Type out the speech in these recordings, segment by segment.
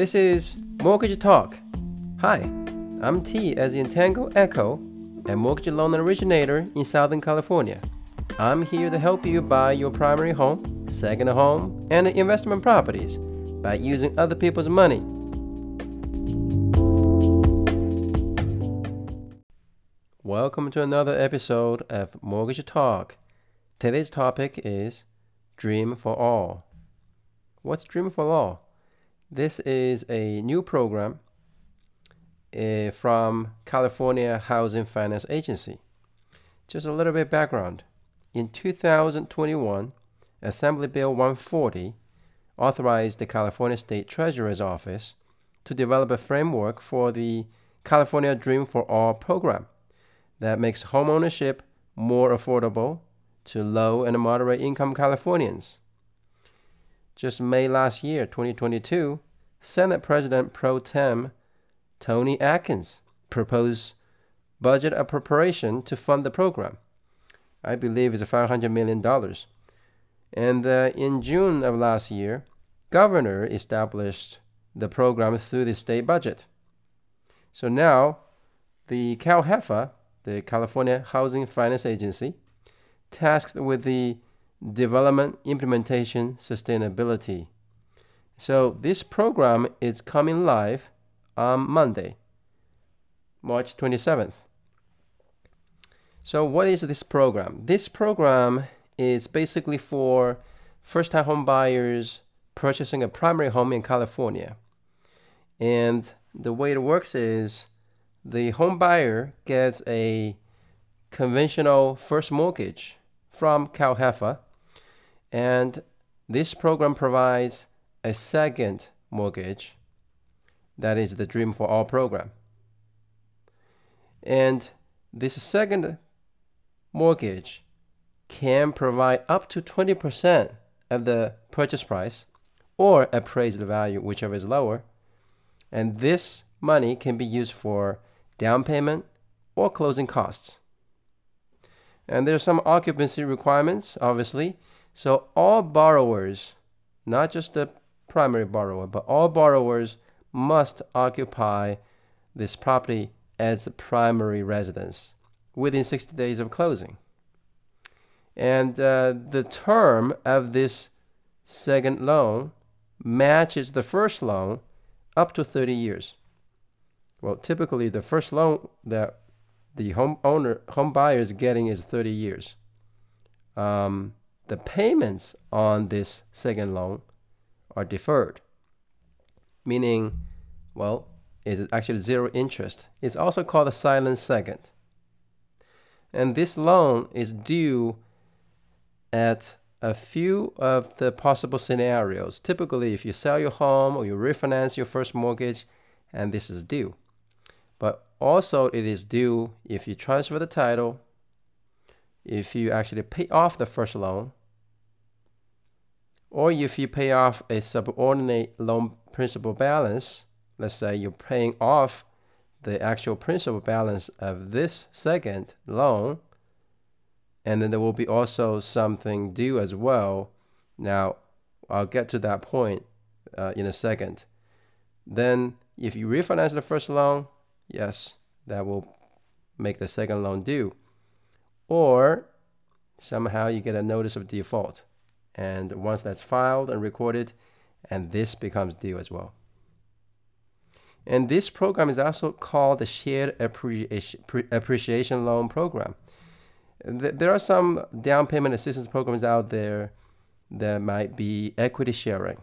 This is Mortgage Talk. Hi, I'm T as in Tango Echo, a mortgage loan originator in Southern California. I'm here to help you buy your primary home, second home, and investment properties by using other people's money. Welcome to another episode of Mortgage Talk. Today's topic is Dream for All. What's Dream for All? This is a new program from California Housing Finance Agency. Just a little bit of background. In 2021, Assembly Bill 140 authorized the California State Treasurer's Office to develop a framework for the California Dream for All program that makes homeownership more affordable to low and moderate income Californians. Just May last year, 2022, Senate President Pro Tem Tony Atkins proposed budget appropriation to fund the program. I believe it's $500 million. And in June of last year, Governor established the program through the state budget. So now, the CalHEFA, the California Housing Finance Agency, tasked with the development, implementation, sustainability. So this program is coming live on Monday, March 27th. So what is this program? This program is basically for first-time home buyers purchasing a primary home in California. And the way it works is the home buyer gets a conventional first mortgage from CalHEFA, and this program provides a second mortgage. That is the Dream for All program. And this second mortgage can provide up to 20% of the purchase price or appraised value, whichever is lower. And this money can be used for down payment or closing costs. And there's some occupancy requirements, obviously. So all borrowers, not just the primary borrower, but all borrowers must occupy this property as a primary residence within 60 days of closing. And the term of this second loan matches the first loan up to 30 years. Well, typically the first loan that the home buyer is getting is 30 years. The payments on this second loan are deferred, meaning, well, is actually zero interest. It's also called a silent second. And this loan is due at a few of the possible scenarios. Typically, if you sell your home or you refinance your first mortgage, and this is due. But also it is due if you transfer the title, if you actually pay off the first loan, or if you pay off a subordinate loan principal balance. Let's say you're paying off the actual principal balance of this second loan, and then there will be also something due as well. Now, I'll get to that point in a second. Then, if you refinance the first loan, yes, that will make the second loan due. Or, somehow you get a notice of default. And once that's filed and recorded, and this becomes due as well. And this program is also called the Shared Appreciation Loan Program. There are some down payment assistance programs out there that might be equity sharing.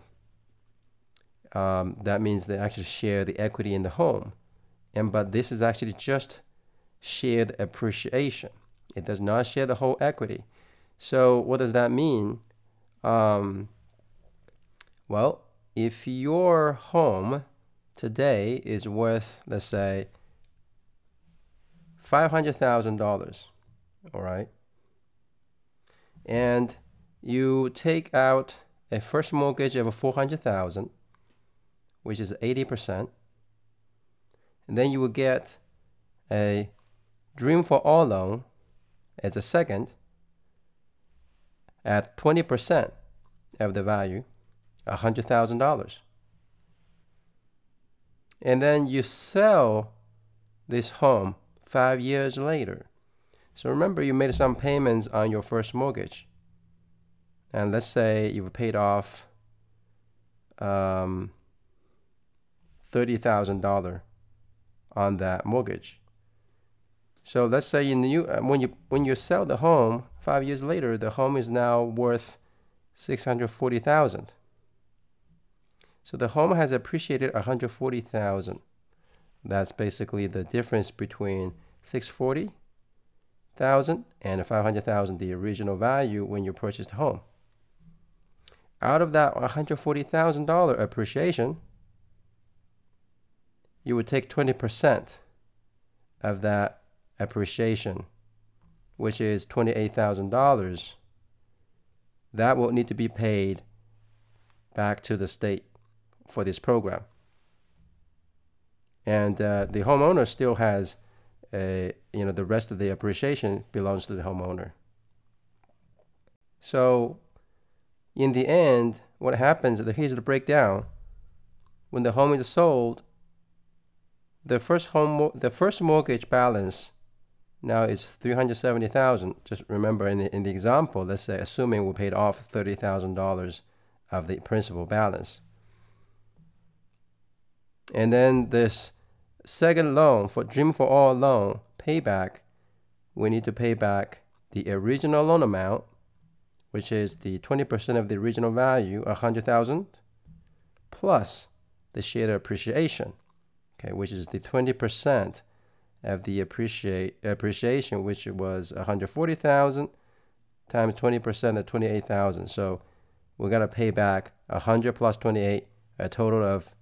That means they actually share the equity in the home. But this is actually just shared appreciation. It does not share the whole equity. So what does that mean? Well, if your home today is worth, let's say, $500,000, all right? And you take out a first mortgage of $400,000, which is 80%, and then you will get a Dream for All loan as a second at 20% of the value, $100,000. and then you sell this home 5 years later. So remember, you made some payments on your first mortgage, and let's say you've paid off $30,000 on that mortgage. So let's say when you sell the home 5 years later, the home is now worth $640,000. So the home has appreciated $140,000. That's basically the difference between $640,000 and $500,000, the original value when you purchased the home. Out of that $140,000 appreciation, you would take 20% of that appreciation, which is $28,000. That will need to be paid back to the state for this program. And the homeowner still has the rest of the appreciation belongs to the homeowner. So in the end, what happens, here's the breakdown. When the home is sold, the first mortgage balance now is $370,000. Just remember, in the example, let's say assuming we paid off $30,000 of the principal balance. And then this second loan, for Dream for All loan payback, we need to pay back the original loan amount, which is the 20% of the original value, $100,000, plus the shared appreciation, okay, which is the 20% of the appreciation, which was $140,000 times 20% of $28,000. So we're going to pay back 100 plus 28, a total of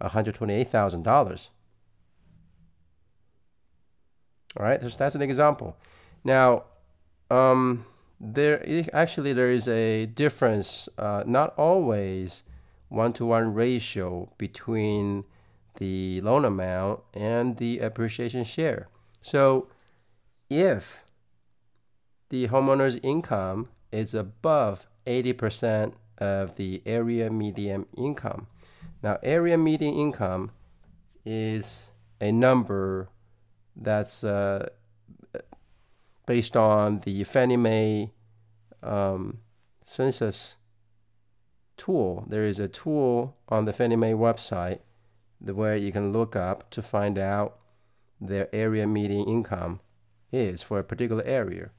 $128,000. All right, that's an example. Now, there is a difference, not always one-to-one ratio between the loan amount and the appreciation share. So if the homeowner's income is above 80% of the area median income. Now, area median income is a number that's based on the Fannie Mae census tool. There is a tool on the Fannie Mae website where you can look up to find out their area median income is for a particular area.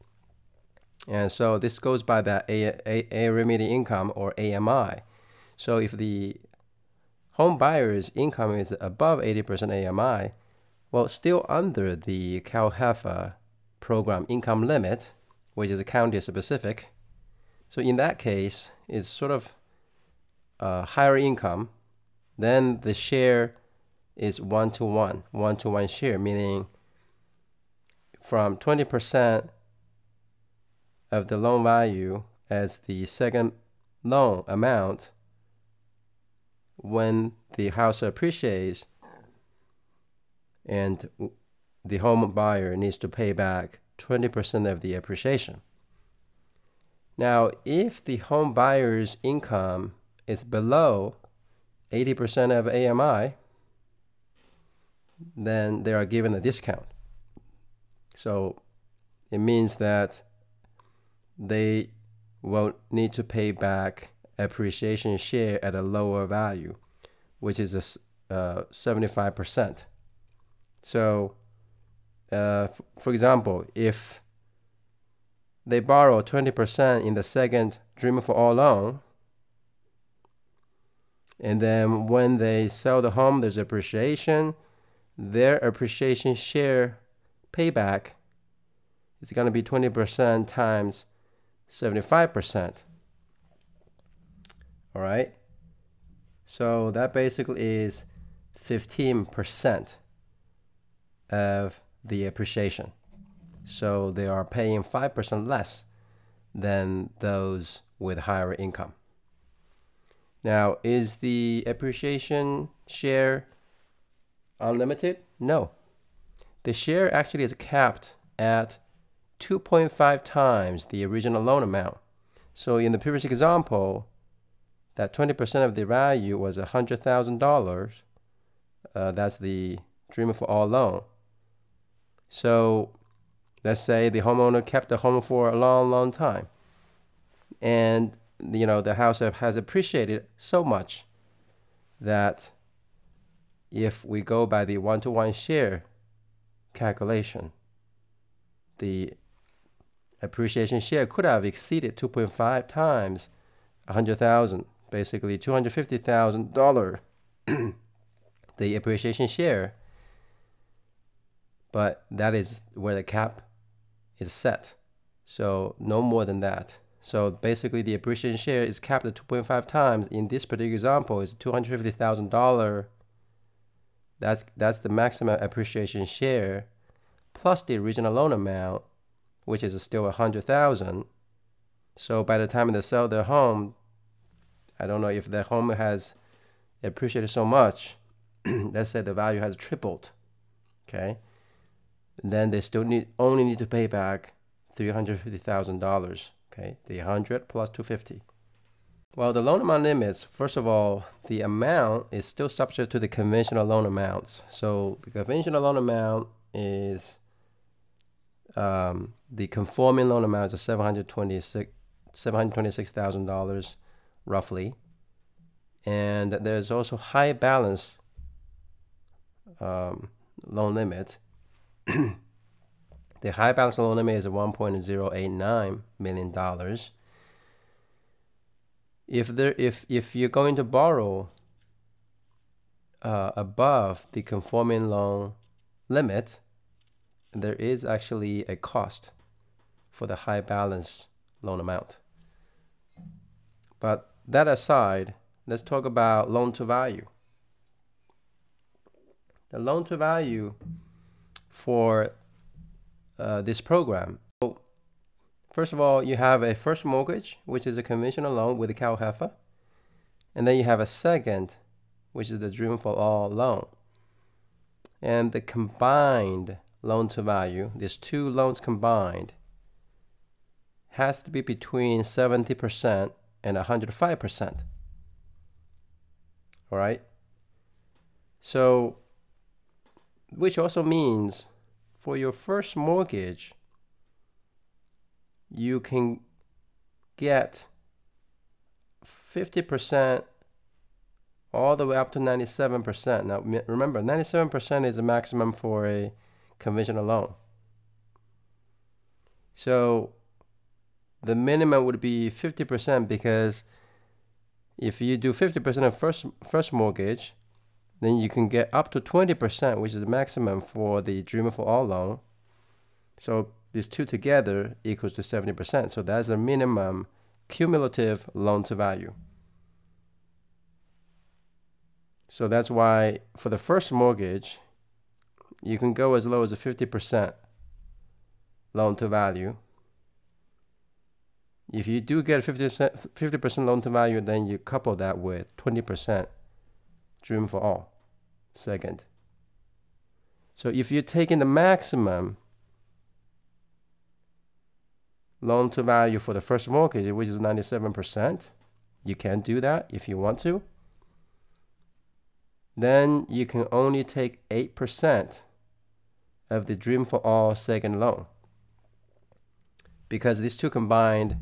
And so this goes by that area median income, or AMI. So if the home buyer's income is above 80% AMI, well, still under the CalHEFA program income limit, which is a county specific. So in that case, it's sort of a higher income. Then the share is one-to-one share, meaning from 20% of the loan value as the second loan amount. When the house appreciates and the home buyer needs to pay back 20% of the appreciation. Now, if the home buyer's income is below 80% of AMI, then they are given a discount. So it means that they will need to pay back appreciation share at a lower value, which is 75%. So, for example, if they borrow 20% in the second Dream for All loan, and then when they sell the home, there's appreciation, their appreciation share payback is going to be 20% times 75%. All right, so that basically is 15% of the appreciation. So they are paying 5% less than those with higher income. Now, is the appreciation share unlimited? No. The share actually is capped at 2.5 times the original loan amount. So in the previous example, that 20% of the value was $100,000, That's the Dream for All loan. So let's say the homeowner kept the home for a long, long time. And, you know, the house has appreciated so much that if we go by the one-to-one share calculation, the appreciation share could have exceeded 2.5 times $100,000, basically $250,000, the appreciation share. But that is where the cap is set. So no more than that. So basically the appreciation share is capped at 2.5 times. In this particular example, it's $250,000. That's the maximum appreciation share plus the original loan amount, which is still $100,000. So by the time they sell their home, I don't know if their home has appreciated so much. Let's say the value has tripled, okay? Then they still only need to pay back $350,000, okay? The 100 plus 250. Well, the loan amount limits, first of all, the amount is still subject to the conventional loan amounts. So the conventional loan amount is the conforming loan amount is $726,000 roughly, and there's also high balance loan limit. The high balance loan limit is $1.089 million. If you're going to borrow above the conforming loan limit, there is actually a cost for the high balance loan amount. But that aside, let's talk about loan to value. The loan to value for this program. So first of all, you have a first mortgage, which is a conventional loan with a Cal HEFA. And then you have a second, which is the Dream for All loan. And the combined loan to value, these two loans combined, has to be between 70% and 105%. All right. So, which also means for your first mortgage, you can get 50% all the way up to 97%. Now, remember, 97% is the maximum for a conventional loan. So the minimum would be 50%, because if you do 50% of first mortgage, then you can get up to 20%, which is the maximum for the Dream for All loan. So these two together equals to 70%. So that's the minimum cumulative loan to value. So that's why for the first mortgage, you can go as low as a 50% loan to value. If you do get 50% loan to value, then you couple that with 20% Dream for All second. So if you're taking the maximum loan to value for the first mortgage, which is 97%, you can do that if you want to. Then you can only take 8% of the Dream for All second loan, because these two combined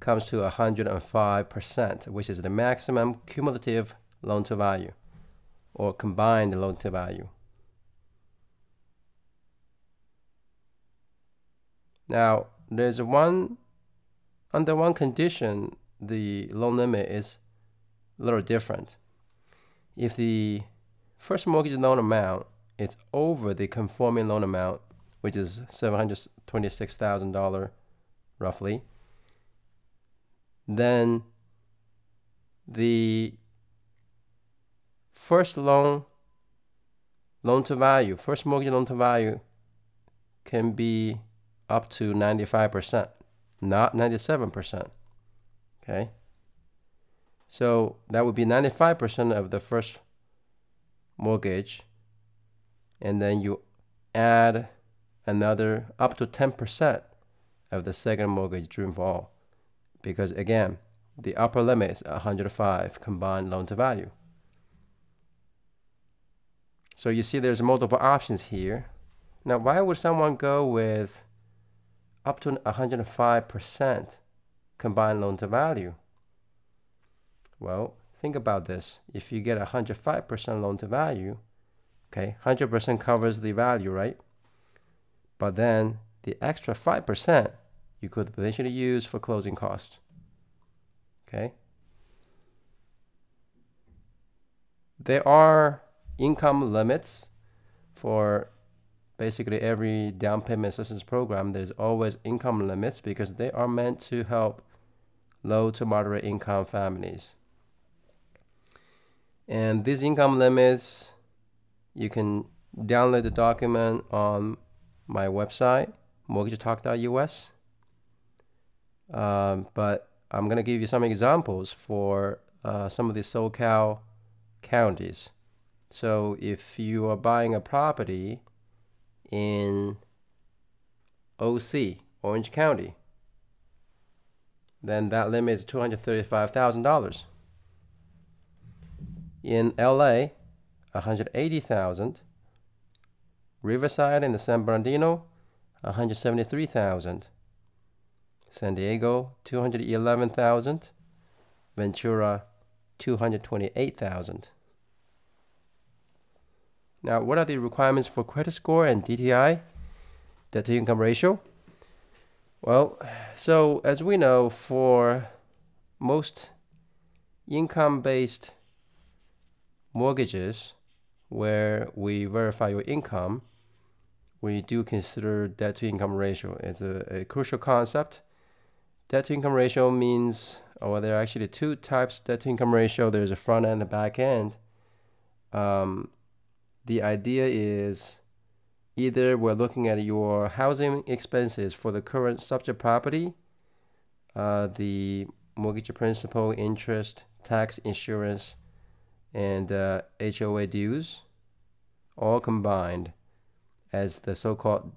comes to 105%, which is the maximum cumulative loan to value or combined loan to value. Now, there's under one condition, the loan limit is a little different. If the first mortgage loan amount is over the conforming loan amount, which is $726,000 roughly, then the first loan to value, first mortgage loan to value can be up to 95%, not 97%. Okay? So that would be 95% of the first mortgage, and then you add another up to 10% of the second mortgage Dream for All, because again, the upper limit is 105 combined loan to value. So you see there's multiple options here. Now, why would someone go with up to 105% combined loan to value? Well, think about this. If you get 105% loan to value, okay, 100% covers the value, right? But then the extra 5% you could potentially use for closing costs. Okay. There are income limits for basically every down payment assistance program. There's always income limits because they are meant to help low to moderate income families. And these income limits, you can download the document on my website, mortgagetalk.us. But I'm going to give you some examples for some of the SoCal counties. So if you are buying a property in OC, Orange County, then that limit is $235,000. In LA, $180,000. Riverside and the San Bernardino, $173,000. San Diego, $211,000. Ventura, $228,000. Now, what are the requirements for credit score and DTI, debt to income ratio? Well, so as we know, for most income-based mortgages where we verify your income, we do consider debt to income ratio. It's a crucial concept. Debt to income ratio means, or there are actually two types of debt to income ratio. There's a front end and a back end. The idea is either we're looking at your housing expenses for the current subject property, the mortgage principal, interest, tax, insurance, and HOA dues, all combined as the so-called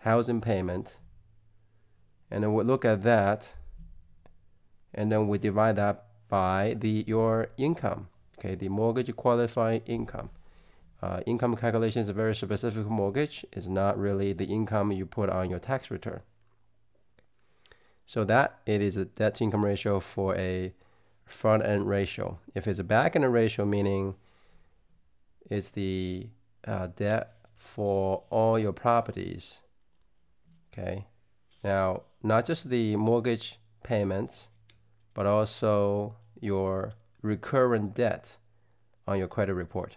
housing payment. And then we'll look at that, and then we divide that by your income, okay, the mortgage qualifying income. Income calculation is a very specific mortgage. It's not really the income you put on your tax return. So that it is a debt to income ratio for a front end ratio. If it's a back end ratio, meaning it's the debt for all your properties. Okay. Now, not just the mortgage payments, but also your recurrent debt on your credit report.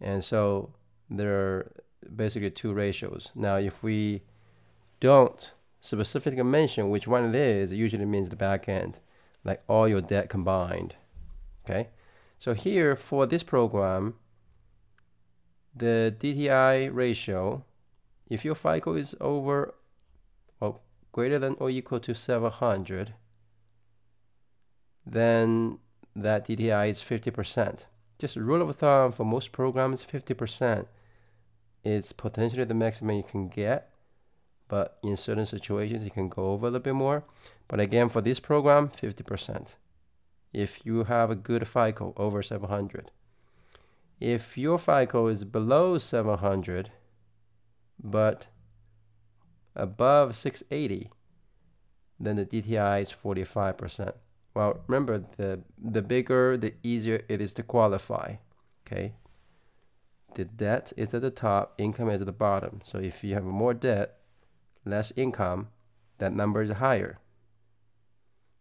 And so there are basically two ratios. Now, if we don't specifically mention which one it is, it usually means the back end, like all your debt combined. Okay. So here for this program, the DTI ratio, if your FICO is over or greater than or equal to 700, then that DTI is 50%. Just a rule of thumb for most programs, 50% is potentially the maximum you can get, but in certain situations you can go over a little bit more. But again, for this program, 50%. If you have a good FICO over 700. If your FICO is below 700 but above 680, then the DTI is 45%. Well, remember, the bigger, the easier it is to qualify, okay? The debt is at the top, income is at the bottom. So if you have more debt, less income, that number is higher.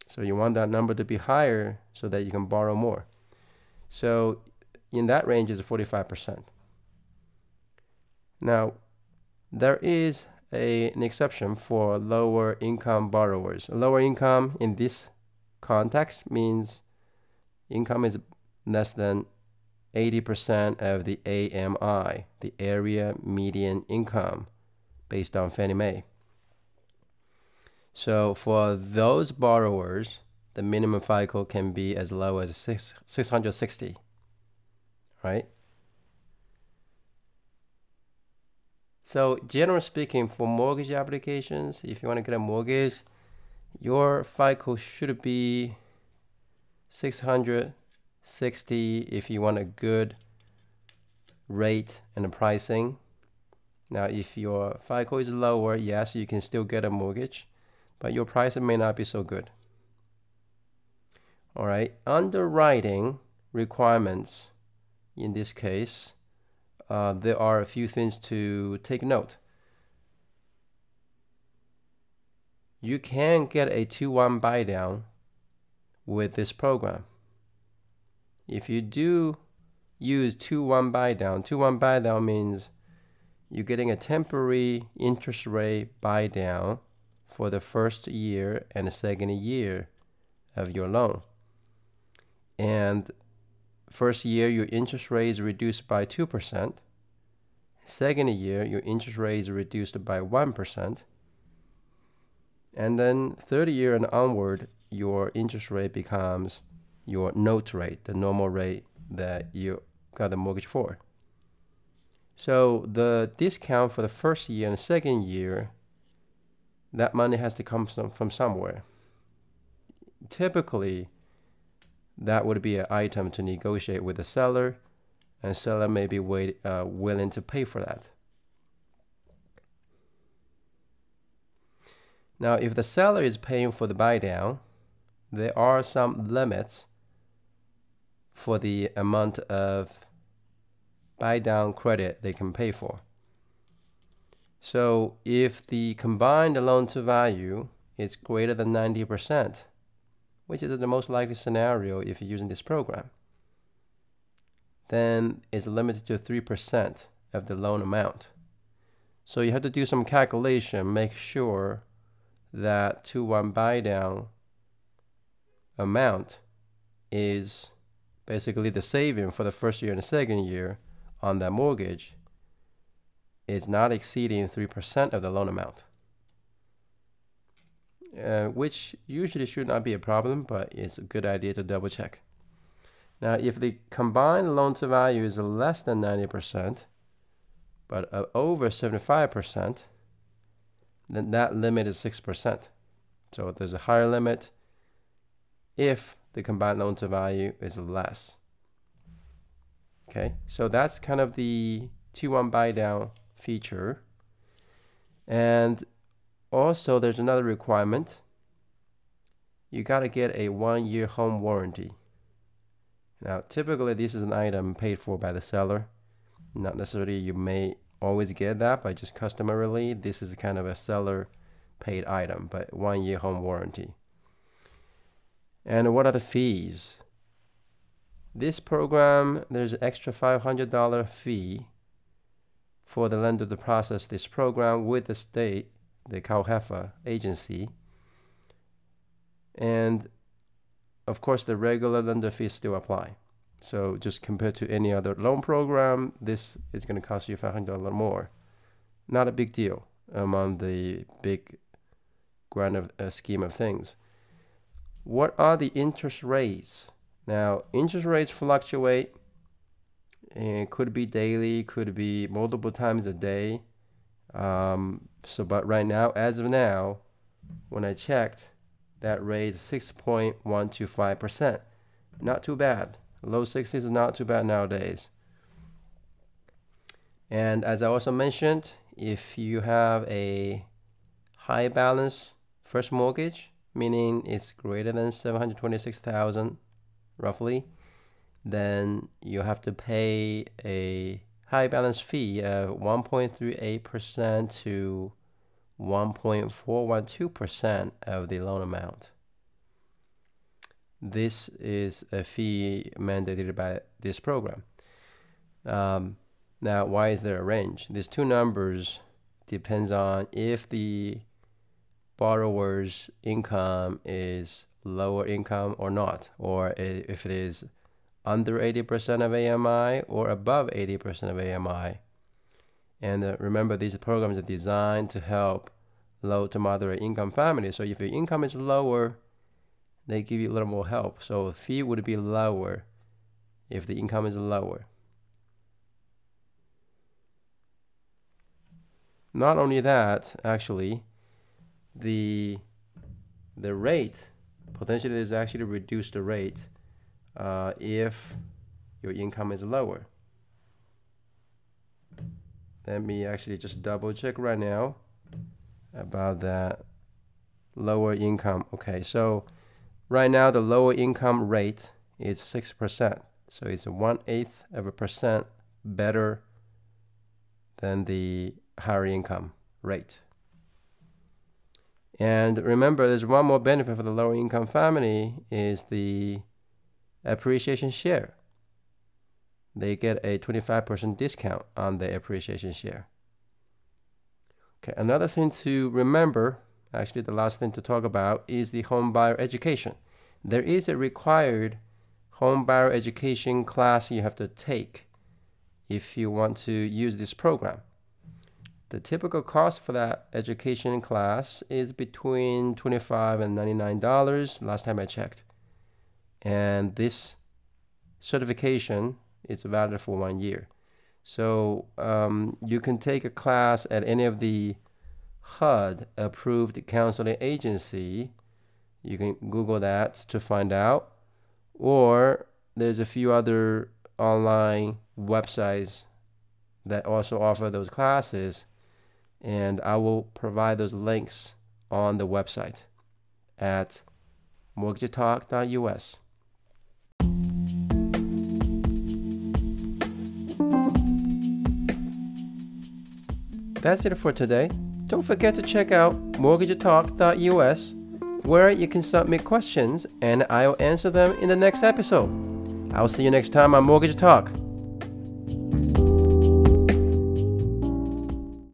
So you want that number to be higher so that you can borrow more. So in that range is 45%. Now, there is an exception for lower income borrowers. Lower income in this context means income is less than 80% of the AMI, the area median income, based on Fannie Mae. So for those borrowers, the minimum FICO can be as low as 660, right? So generally speaking, for mortgage applications, if you want to get a mortgage, your FICO should be 660 if you want a good rate and the pricing. Now, if your FICO is lower, yes, you can still get a mortgage, but your pricing may not be so good. All right, underwriting requirements in this case, there are a few things to take note. You can get a 2-1 buy down with this program. If you do use 2-1 buy down, 2-1 buy down means you're getting a temporary interest rate buy down for the first year and the second year of your loan. And first year, your interest rate is reduced by 2%. Second year, your interest rate is reduced by 1%. And then third year and onward, your interest rate becomes your note rate, the normal rate that you got the mortgage for. So the discount for the first year and the second year, that money has to come from somewhere. Typically, that would be an item to negotiate with the seller, and seller may be willing to pay for that. Now, if the seller is paying for the buy down, there are some limits for the amount of buy down credit they can pay for. So if the combined loan to value is greater than 90%, which is the most likely scenario if you're using this program, then it's limited to 3% of the loan amount. So you have to do some calculation, make sure that 2-1 buy down amount is basically the saving for the first year and the second year on that mortgage is not exceeding 3% of the loan amount. Which usually should not be a problem, but it's a good idea to double check. Now, if the combined loan to value is less than 90%, but over 75%, then that limit is 6%. So there's a higher limit if the combined loan to value is less. Okay, so that's kind of the 2-1 buy down feature. And also, there's another requirement. You got to get a 1-year home warranty. Now, typically, this is an item paid for by the seller. Not necessarily you may always get that, but just customarily, this is kind of a seller paid item, but 1-year home warranty. And what are the fees? This program, there's an extra $500 fee for the lender to process this program with the state, the California agency, and of course the regular lender fees still apply. So just compared to any other loan program, this is going to cost you $500 more. Not a big deal among the big grand scheme of things. What are the interest rates? Now, interest rates fluctuate. It could be daily, could be multiple times a day. But right now, as of now, when I checked, that rate is 6.125%. Not too bad. Low 60s is not too bad nowadays. And as I also mentioned, if you have a high balance first mortgage, meaning it's greater than $726,000 roughly, then you have to pay a high balance fee of 1.38% to 1.412% of the loan amount. This is a fee mandated by this program. Now, why is there a range? These two numbers depends on if the borrower's income is lower income or not, or if it is under 80% of AMI or above 80% of AMI. And remember, these programs are designed to help low to moderate income families. So if your income is lower, they give you a little more help. So the fee would be lower if the income is lower. Not only that, actually, the rate, potentially is actually reduced the rate if your income is lower. Let me actually just double check right now about that lower income. Okay, so right now the lower income rate is 6%. So it's 1/8% better than the higher income rate. And remember, there's one more benefit for the lower income family is the appreciation share. They get a 25% discount on the appreciation share. Okay, another thing to remember, actually the last thing to talk about, is the home buyer education. There is a required home buyer education class you have to take if you want to use this program. The typical cost for that education class is between $25 and $99 last time I checked. And this certification is valid for 1 year. So you can take a class at any of the HUD approved counseling agency. You can Google that to find out. Or there's a few other online websites that also offer those classes. And I will provide those links on the website at mortgagetalk.us. That's it for today. Don't forget to check out mortgagetalk.us, where you can submit questions and I'll answer them in the next episode. I'll see you next time on Mortgage Talk.